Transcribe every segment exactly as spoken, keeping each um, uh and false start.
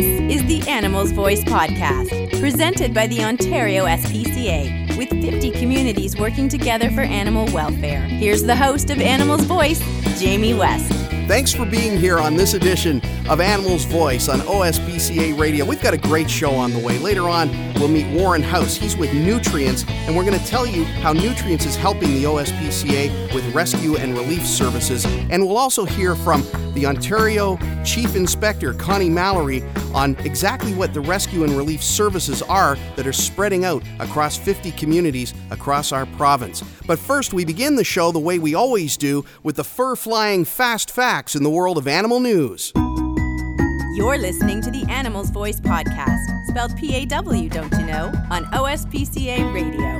This is the Animals Voice Podcast, presented by the Ontario S P C A, with fifty communities working together for animal welfare. Here's the host of Animals Voice, Jamie West. Thanks for being here on this edition of Animals Voice on O S P C A Radio. We've got a great show on the way. Later on, we'll meet Warren House. He's with Nutrients, and we're going to tell you how Nutrients is helping the O S P C A with rescue and relief services. And we'll also hear from the Ontario Chief Inspector, Connie Mallory, on exactly what the rescue and relief services are that are spreading out across fifty communities across our province. But first, we begin the show the way we always do, with the fur-flying fast facts in the world of animal news. You're listening to the Animals Voice Podcast, spelled P A W, don't you know, on O S P C A Radio.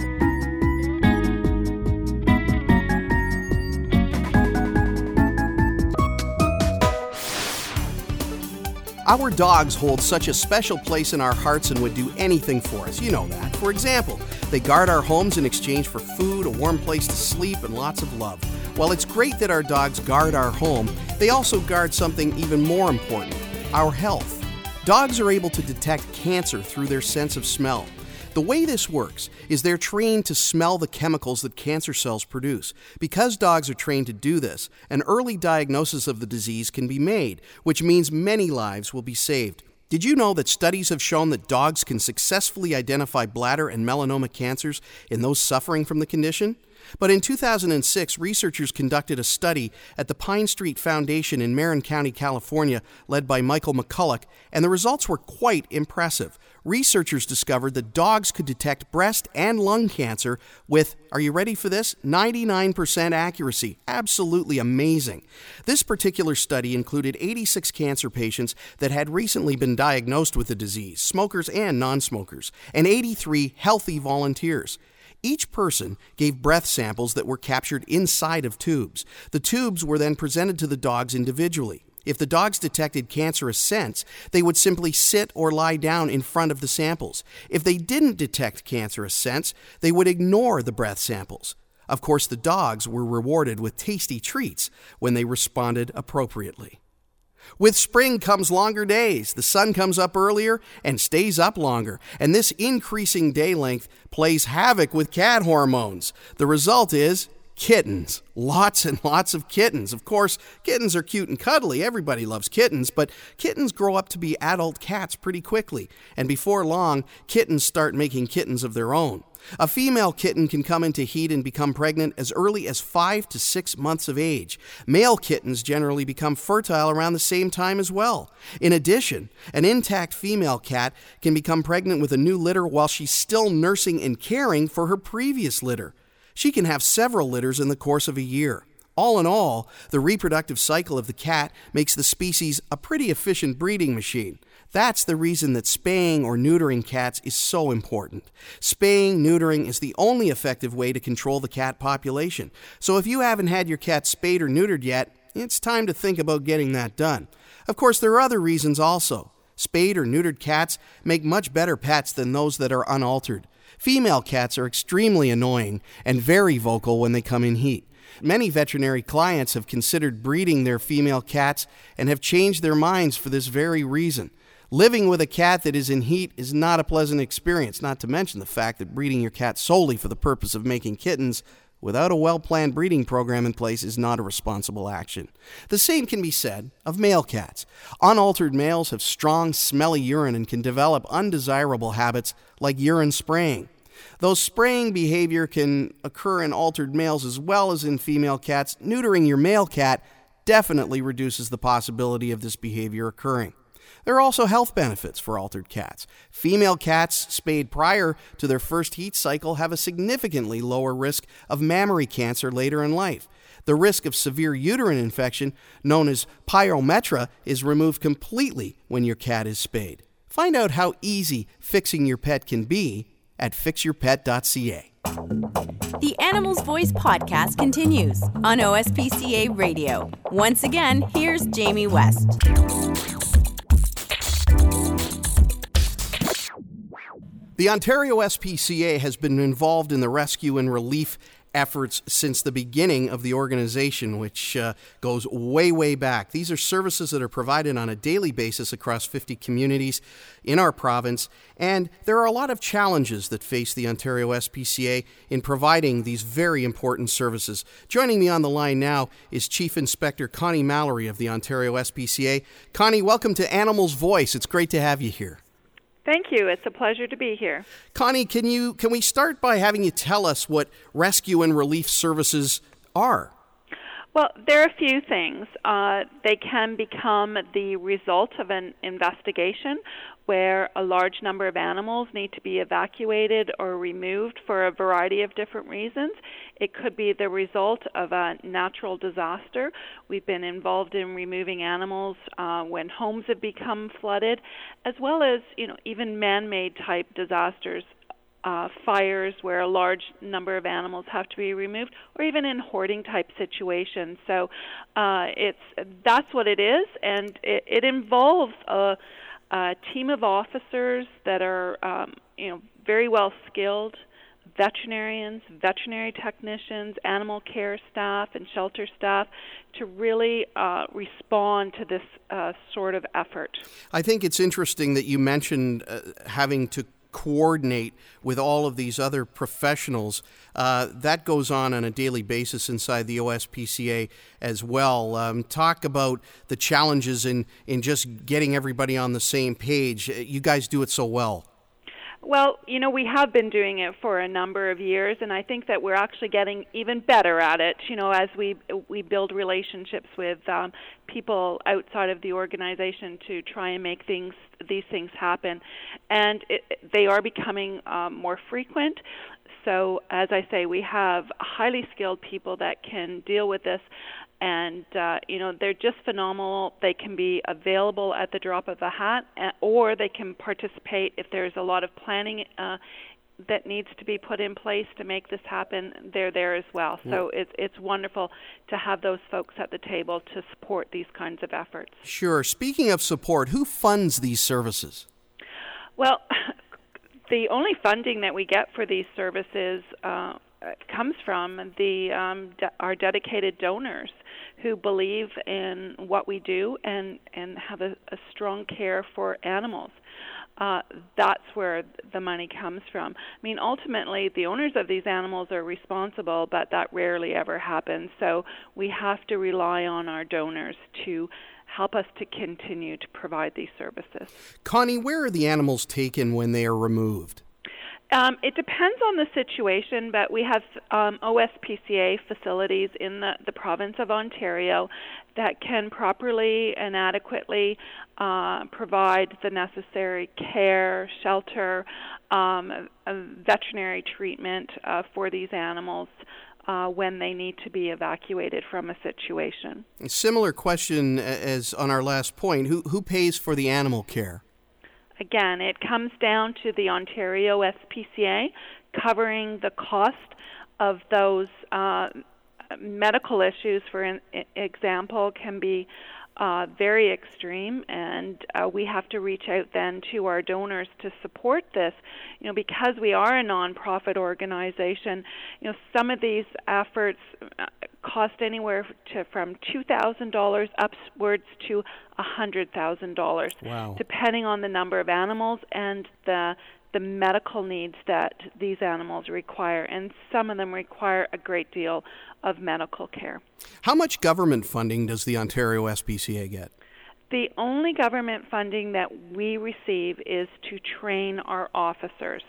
Our dogs hold such a special place in our hearts and would do anything for us. You know that. For example, they guard our homes in exchange for food, a warm place to sleep, and lots of love. While it's great that our dogs guard our home, they also guard something even more important, our health. Dogs are able to detect cancer through their sense of smell. The way this works is they're trained to smell the chemicals that cancer cells produce. Because dogs are trained to do this, an early diagnosis of the disease can be made, which means many lives will be saved. Did you know that studies have shown that dogs can successfully identify bladder and melanoma cancers in those suffering from the condition? But in two thousand six, researchers conducted a study at the Pine Street Foundation in Marin County, California, led by Michael McCulloch, and the results were quite impressive. Researchers discovered that dogs could detect breast and lung cancer with, are you ready for this? ninety-nine percent accuracy. Absolutely amazing. This particular study included eighty-six cancer patients that had recently been diagnosed with the disease, smokers and non-smokers, and eighty-three healthy volunteers. Each person gave breath samples that were captured inside of tubes. The tubes were then presented to the dogs individually. If the dogs detected cancerous scents, they would simply sit or lie down in front of the samples. If they didn't detect cancerous scents, they would ignore the breath samples. Of course, the dogs were rewarded with tasty treats when they responded appropriately. With spring comes longer days. The sun comes up earlier and stays up longer, and this increasing day length plays havoc with cat hormones. The result is kittens. Lots and lots of kittens. Of course, kittens are cute and cuddly. Everybody loves kittens, but kittens grow up to be adult cats pretty quickly, and before long, kittens start making kittens of their own. A female kitten can come into heat and become pregnant as early as five to six months of age. Male kittens generally become fertile around the same time as well. In addition, an intact female cat can become pregnant with a new litter while she's still nursing and caring for her previous litter. She can have several litters in the course of a year. All in all, the reproductive cycle of the cat makes the species a pretty efficient breeding machine. That's the reason that spaying or neutering cats is so important. Spaying, neutering is the only effective way to control the cat population. So if you haven't had your cat spayed or neutered yet, it's time to think about getting that done. Of course, there are other reasons also. Spayed or neutered cats make much better pets than those that are unaltered. Female cats are extremely annoying and very vocal when they come in heat. Many veterinary clients have considered breeding their female cats and have changed their minds for this very reason. Living with a cat that is in heat is not a pleasant experience, not to mention the fact that breeding your cat solely for the purpose of making kittens without a well-planned breeding program in place is not a responsible action. The same can be said of male cats. Unaltered males have strong, smelly urine and can develop undesirable habits like urine spraying. Though spraying behavior can occur in altered males as well as in female cats, neutering your male cat definitely reduces the possibility of this behavior occurring. There are also health benefits for altered cats. Female cats spayed prior to their first heat cycle have a significantly lower risk of mammary cancer later in life. The risk of severe uterine infection, known as pyometra, is removed completely when your cat is spayed. Find out how easy fixing your pet can be at fix your pet dot c a. The Animals Voice Podcast continues on O S P C A Radio. Once again, here's Jamie West. The Ontario S P C A has been involved in the rescue and relief efforts since the beginning of the organization, which uh, goes way, way back. These are services that are provided on a daily basis across fifty communities in our province, and there are a lot of challenges that face the Ontario S P C A in providing these very important services. Joining me on the line now is Chief Inspector Connie Mallory of the Ontario S P C A. Connie, welcome to Animals Voice. It's great to have you here. Thank you. It's a pleasure to be here. Connie, can you can we start by having you tell us what rescue and relief services are? Well, there are a few things. Uh, they can become the result of an investigation where a large number of animals need to be evacuated or removed for a variety of different reasons. It could be the result of a natural disaster. We've been involved in removing animals uh, when homes have become flooded, as well as, you know, even man-made type disasters. Uh, fires where a large number of animals have to be removed, or even in hoarding type situations. So uh, it's that's what it is, and it, it involves a, a team of officers that are um, you know very well skilled, veterinarians, veterinary technicians, animal care staff, and shelter staff to really uh, respond to this uh, sort of effort. I think it's interesting that you mentioned uh, having to coordinate with all of these other professionals. Uh, that goes on on a daily basis inside the O S P C A as well. Um, talk about the challenges in, in just getting everybody on the same page. You guys do it so well. Well, you know, we have been doing it for a number of years, and I think that we're actually getting even better at it, you know, as we we build relationships with um, people outside of the organization to try and make things these things happen. And it, they are becoming um, more frequent. So, as I say, we have highly skilled people that can deal with this. And, uh, you know, they're just phenomenal. They can be available at the drop of a hat, or they can participate if there's a lot of planning uh, that needs to be put in place to make this happen. They're there as well. Yeah. So it's, it's wonderful to have those folks at the table to support these kinds of efforts. Sure. Speaking of support, who funds these services? Well, the only funding that we get for these services uh, comes from the um, de- our dedicated donors who believe in what we do and, and have a, a strong care for animals. Uh, that's where the money comes from. I mean, ultimately, the owners of these animals are responsible, but that rarely ever happens. So we have to rely on our donors to help us to continue to provide these services. Connie, where are the animals taken when they are removed? Um, it depends on the situation, but we have um, O S P C A facilities in the, the province of Ontario that can properly and adequately uh, provide the necessary care, shelter, um, veterinary treatment uh, for these animals Uh, when they need to be evacuated from a situation. A similar question as on our last point, who, who pays for the animal care? Again, it comes down to the Ontario S P C A covering the cost of those uh, medical issues, for an example, can be uh, very extreme, and uh, we have to reach out then to our donors to support this. You know, because we are a nonprofit organization, you know, some of these efforts cost anywhere to from two thousand dollars upwards to one hundred thousand dollars, wow, depending on the number of animals and the the medical needs that these animals require, and some of them require a great deal of medical care. How much government funding does the Ontario S P C A get? The only government funding that we receive is to train our officers.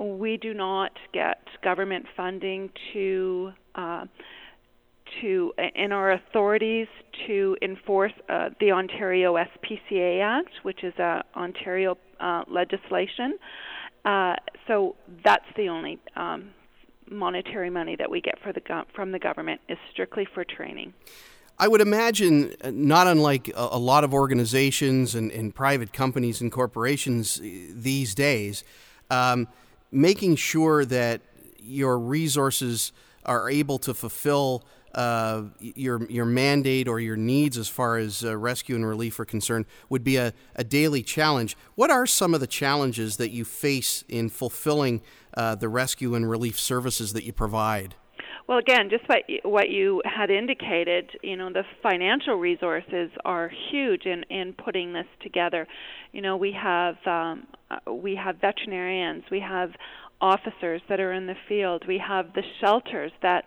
We do not get government funding to uh, to in our authorities to enforce uh, the Ontario S P C A Act, which is a Ontario Uh, legislation. Uh, so that's the only um, monetary money that we get for the go- from the government is strictly for training. I would imagine, not unlike a, a lot of organizations and, and private companies and corporations these days, um, making sure that your resources are able to fulfill Uh, your your mandate or your needs as far as uh, rescue and relief are concerned would be a, a daily challenge. What are some of the challenges that you face in fulfilling uh, the rescue and relief services that you provide? Well, again, just what you, what you had indicated, you know, the financial resources are huge in, in putting this together. You know, we have um, we have veterinarians, we have officers that are in the field, we have the shelters that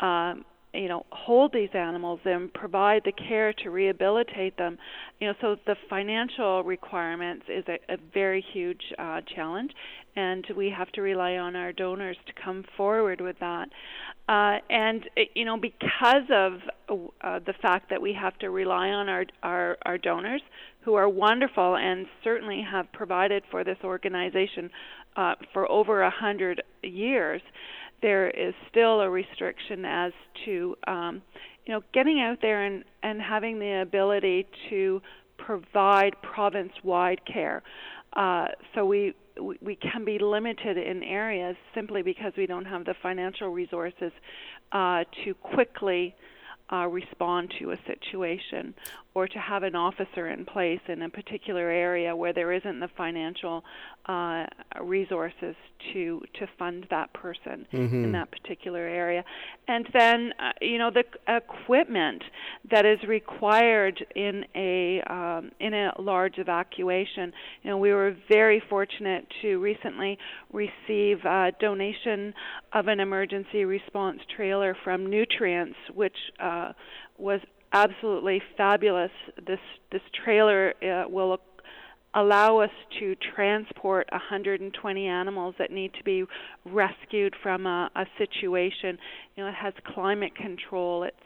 um, you know, hold these animals and provide the care to rehabilitate them. You know, so the financial requirements is a, a very huge uh, challenge, and we have to rely on our donors to come forward with that. Uh, and, you know, because of uh, the fact that we have to rely on our, our, our donors, who are wonderful and certainly have provided for this organization uh, for over a hundred years, there is still a restriction as to, um, you know, getting out there and, and having the ability to provide province-wide care. Uh, so we we can be limited in areas simply because we don't have the financial resources uh, to quickly uh, respond to a situation, or to have an officer in place in a particular area where there isn't the financial uh, resources to to fund that person mm-hmm. in that particular area. And then, uh, you know, the equipment that is required in a um, in a large evacuation. You know, we were very fortunate to recently receive a donation of an emergency response trailer from Nutrients, which uh, was absolutely fabulous. This this trailer uh, will allow us to transport one hundred twenty animals that need to be rescued from a, a situation. You know, it has climate control. It's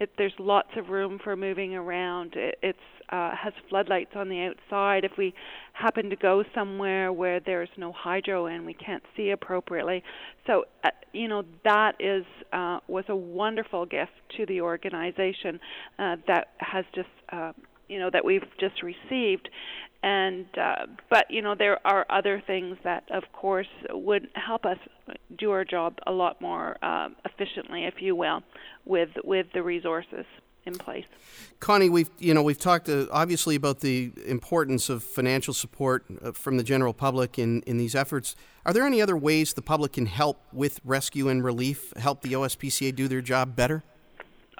it there's lots of room for moving around. It it's, uh, has floodlights on the outside if we happen to go somewhere where there's no hydro and we can't see appropriately. So uh, you know, that is uh, was a wonderful gift to the organization uh, that has just uh, you know that we've just received. And uh, but you know, there are other things that, of course, would help us do our job a lot more um, efficiently, if you will, with with the resources in place. Connie, we've you know we've talked uh, obviously about the importance of financial support uh, from the general public in, in these efforts. Are there any other ways the public can help with rescue and relief, help the O S P C A do their job better?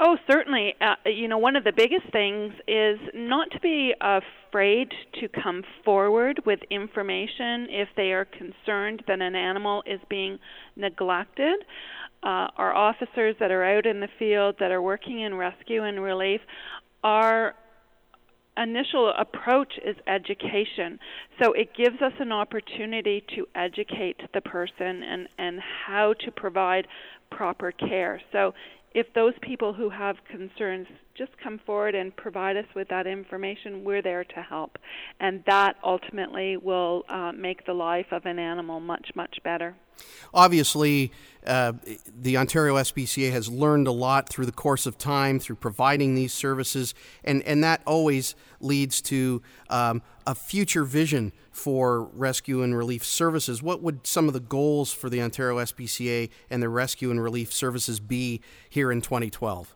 Oh, certainly. Uh, you know, one of the biggest things is not to be afraid to come forward with information if they are concerned that an animal is being neglected. Uh, our officers that are out in the field that are working in rescue and relief, our initial approach is education. So it gives us an opportunity to educate the person and, and how to provide proper care. So if those people who have concerns just come forward and provide us with that information, we're there to help. And that ultimately will uh, make the life of an animal much, much better. Obviously, uh, the Ontario S P C A has learned a lot through the course of time, through providing these services, and, and that always leads to um, a future vision for rescue and relief services. What would some of the goals for the Ontario S P C A and the rescue and relief services be here in twenty twelve?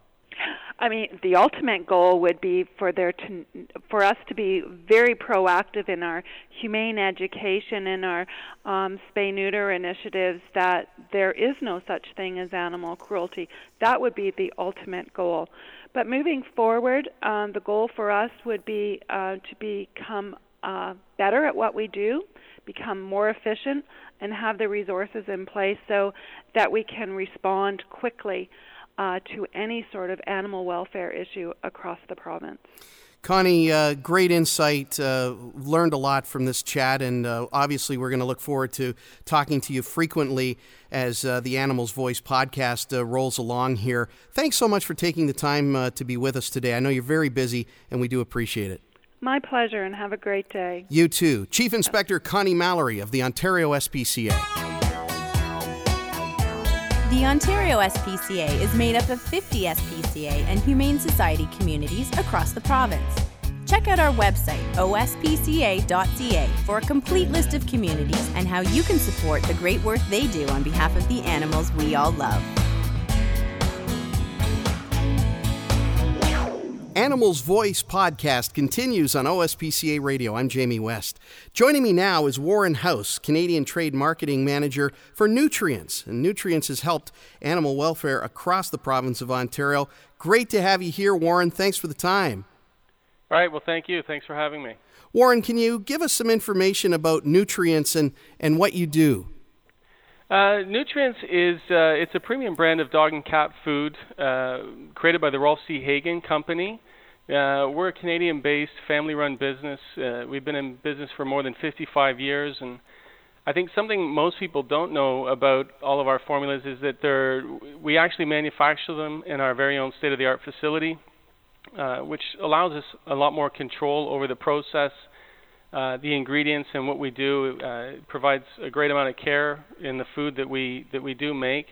I mean, the ultimate goal would be for there to, for us to be very proactive in our humane education and our um, spay-neuter initiatives, that there is no such thing as animal cruelty. That would be the ultimate goal. But moving forward, um, the goal for us would be uh, to become uh, better at what we do, become more efficient, and have the resources in place so that we can respond quickly Uh, to any sort of animal welfare issue across the province. Connie, uh, great insight. Uh, learned a lot from this chat, and uh, obviously we're going to look forward to talking to you frequently as uh, the Animal's Voice podcast uh, rolls along here. Thanks so much for taking the time uh, to be with us today. I know you're very busy, and we do appreciate it. My pleasure, and have a great day. You too. Chief Inspector Connie Mallory of the Ontario S P C A. The Ontario S P C A is made up of fifty S P C A and Humane Society communities across the province. Check out our website, O S P C A dot C A, for a complete list of communities and how you can support the great work they do on behalf of the animals we all love. Animal Animal's Voice podcast continues on O S P C A Radio. I'm Jamie West. Joining me now is Warren House, Canadian Trade Marketing Manager for Nutrients. And Nutrients has helped animal welfare across the province of Ontario. Great to have you here, Warren. Thanks for the time. All right. Well, thank you. Thanks for having me. Warren, can you give us some information about Nutrients and, and what you do? Uh, Nutrients is uh, it's a premium brand of dog and cat food uh, created by the Rolf C. Hagen Company. Uh, we're a Canadian-based, family-run business. Uh, we've been in business for more than fifty-five years, and I think something most people don't know about all of our formulas is that they're we actually manufacture them in our very own state-of-the-art facility, uh, which allows us a lot more control over the process. Uh, the ingredients and what we do uh, provides a great amount of care in the food that we that we do make,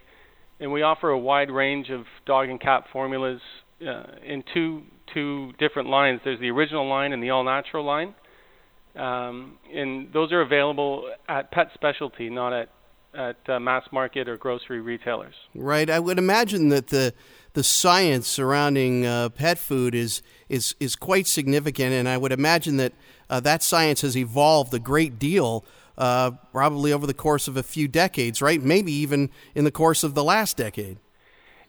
and we offer a wide range of dog and cat formulas uh, in two two different lines. There's the original line and the all-natural line, um, and those are available at pet specialty, not at at uh, mass market or grocery retailers. Right. I would imagine that the the science surrounding uh, pet food is is is quite significant, and I would imagine that uh, that science has evolved a great deal, uh, probably over the course of a few decades, right? Maybe even in the course of the last decade.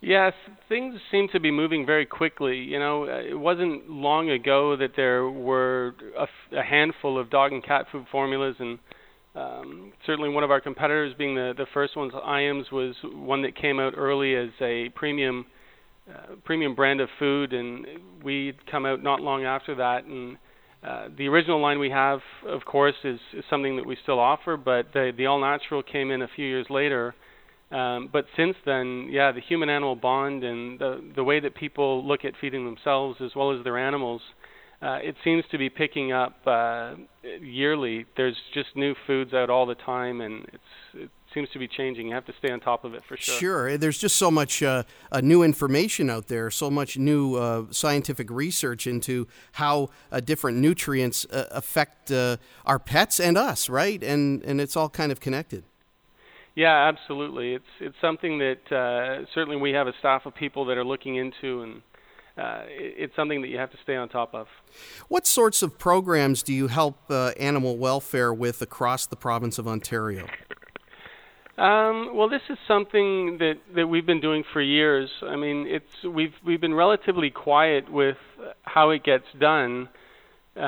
Yes, things seem to be moving very quickly. You know, it wasn't long ago that there were a, f- a handful of dog and cat food formulas, and Um, certainly one of our competitors, being the, the first ones, Iams, was one that came out early as a premium uh, premium brand of food, and we'd come out not long after that. And uh, the original line we have, of course, is, is something that we still offer, but the, the all-natural came in a few years later. Um, but since then, yeah, the human-animal bond and the, the way that people look at feeding themselves as well as their animals, Uh, it seems to be picking up uh, yearly. There's just new foods out all the time, and it's, it seems to be changing. You have to stay on top of it for sure. Sure. There's just so much uh, uh, new information out there, so much new uh, scientific research into how uh, different nutrients uh, affect uh, our pets and us, right? And and it's all kind of connected. Yeah, absolutely. It's, it's something that uh, certainly we have a staff of people that are looking into, and Uh, it's something that you have to stay on top of. What sorts of programs do you help uh, animal welfare with across the province of Ontario? Um, well, this is something that, that we've been doing for years. I mean, it's we've we've been relatively quiet with how it gets done,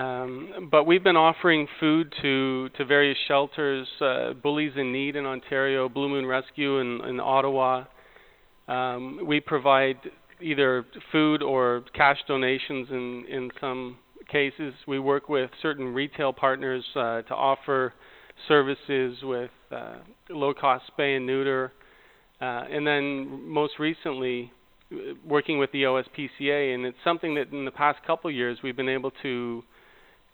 um, but we've been offering food to to various shelters, uh, Bullies in Need in Ontario, Blue Moon Rescue in, in Ottawa. Um, we provide either food or cash donations in, in some cases. We work with certain retail partners uh, to offer services with uh, low-cost spay and neuter. Uh, and then most recently, working with the O S P C A, and it's something that in the past couple of years we've been able to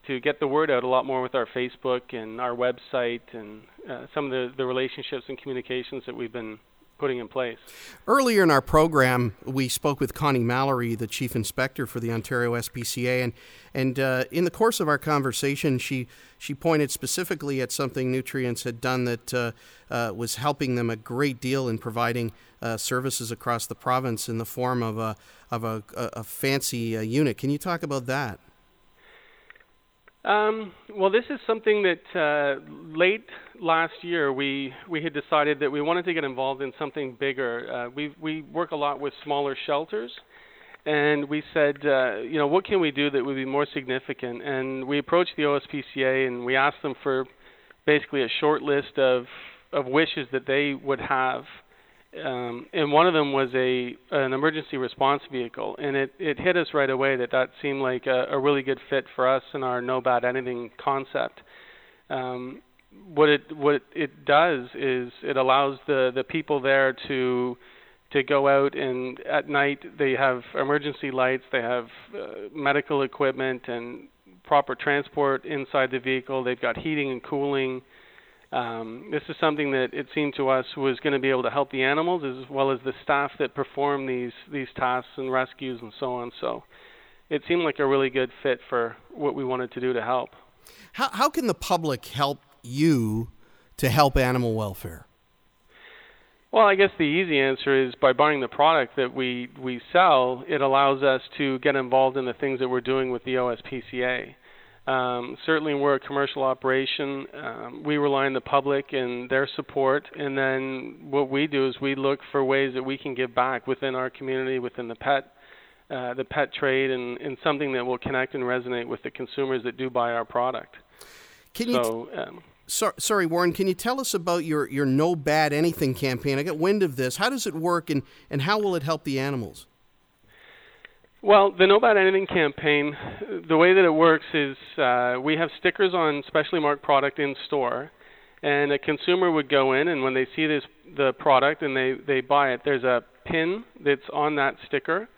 to get the word out a lot more with our Facebook and our website and uh, some of the, the relationships and communications that we've been putting in place. Earlier in our program, we spoke with Connie Mallory, the Chief Inspector for the Ontario S P C A, and and uh, in the course of our conversation, she she pointed specifically at something Nutrients had done that uh, uh, was helping them a great deal in providing uh, services across the province in the form of a of a, a fancy uh, unit. Can you talk about that? Um, well, this is something that uh, late last year we we had decided that we wanted to get involved in something bigger. Uh, we we work a lot with smaller shelters, and we said, uh, you know, what can we do that would be more significant? And we approached the O S P C A and we asked them for basically a short list of of wishes that they would have, um, and one of them was a an emergency response vehicle, and it, it hit us right away that that seemed like a, a really good fit for us and our No Bad Anything concept. Um, what it what it does is it allows the, the people there to to go out, and at night they have emergency lights, they have uh, medical equipment and proper transport inside the vehicle. They've got heating and cooling. Um, this is something that it seemed to us was going to be able to help the animals as well as the staff that perform these, these tasks and rescues and so on. So it seemed like a really good fit for what we wanted to do to help. How, how can the public help you to help animal welfare? Well, I guess the easy answer is by buying the product that we, we sell, it allows us to get involved in the things that we're doing with the O S P C A. Um, certainly, we're a commercial operation. Um, we rely on the public and their support. And then what we do is we look for ways that we can give back within our community, within the pet uh, the pet trade, and, and something that will connect and resonate with the consumers that do buy our product. Can you so, t- um, so, sorry, Warren, can you tell us about your, your No Bad Anything campaign? I got wind of this. How does it work, and, and how will it help the animals? Well, the No Bad Anything campaign, the way that it works is uh, we have stickers on specially marked product in store, and a consumer would go in, and when they see this the product and they, they buy it, there's a pin that's on that sticker,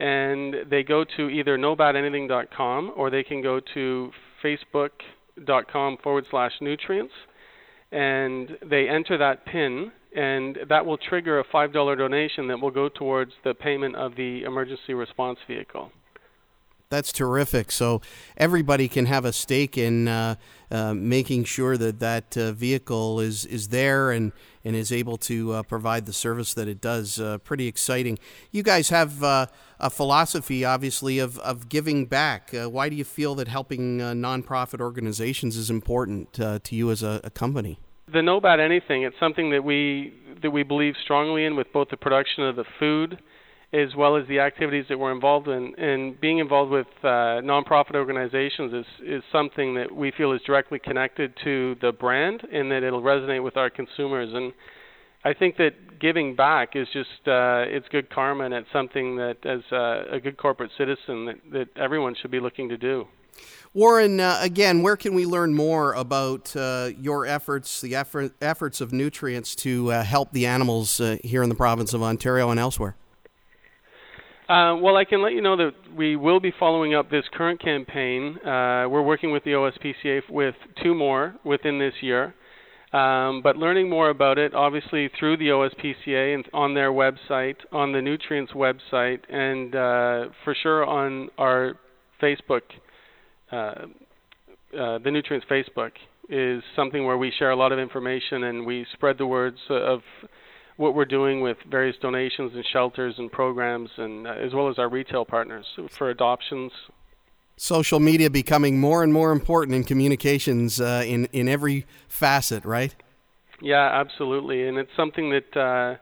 and they go to either no bad anything dot com or they can go to facebook.com forward slash nutrients, and they enter that pin, and that will trigger a five dollars donation that will go towards the payment of the emergency response vehicle. That's terrific. So everybody can have a stake in uh, uh, making sure that that uh, vehicle is, is there and, and is able to uh, provide the service that it does. Uh, pretty exciting. You guys have uh, a philosophy, obviously, of, of giving back. Uh, why do you feel that helping uh, nonprofit organizations is important uh, to you as a, a company? The No Bad Anything, it's something that we that we believe strongly in with both the production of the food as well as the activities that we're involved in. And being involved with uh, nonprofit organizations is, is something that we feel is directly connected to the brand and that it'll resonate with our consumers. And I think that giving back is just, uh, it's good karma, and it's something that as a, a good corporate citizen that, that everyone should be looking to do. Warren, uh, again, where can we learn more about uh, your efforts, the effort, efforts of Nutrients to uh, help the animals uh, here in the province of Ontario and elsewhere? Uh, well, I can let you know that we will be following up this current campaign. Uh, we're working with the O S P C A with two more within this year. Um, but learning more about it, obviously, through the O S P C A and on their website, on the Nutrients website, and uh, for sure on our Facebook Uh, uh, the Nutrients Facebook is something where we share a lot of information and we spread the words of what we're doing with various donations and shelters and programs, and uh, as well as our retail partners for adoptions. Social media becoming more and more important in communications uh, in, in every facet, right? Yeah, absolutely. And it's something that, uh,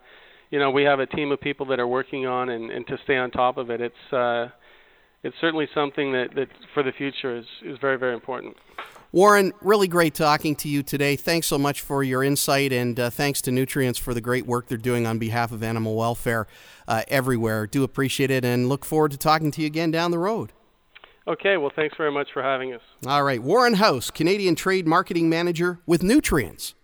you know, we have a team of people that are working on, and, and to stay on top of it, it's uh, it's certainly something that, that for the future is, is very, very important. Warren, really great talking to you today. Thanks so much for your insight, and uh, thanks to Nutrients for the great work they're doing on behalf of animal welfare uh, everywhere. Do appreciate it, and look forward to talking to you again down the road. Okay, well, thanks very much for having us. All right, Warren House, Canadian Trade Marketing Manager with Nutrients.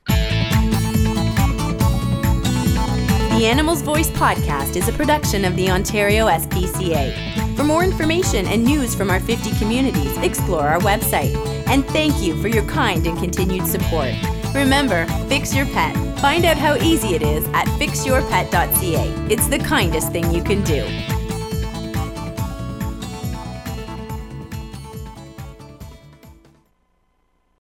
The Animal's Voice podcast is a production of the Ontario S P C A. For more information and news from our fifty communities, explore our website. And thank you for your kind and continued support. Remember, fix your pet. Find out how easy it is at fix your pet dot c a. It's the kindest thing you can do.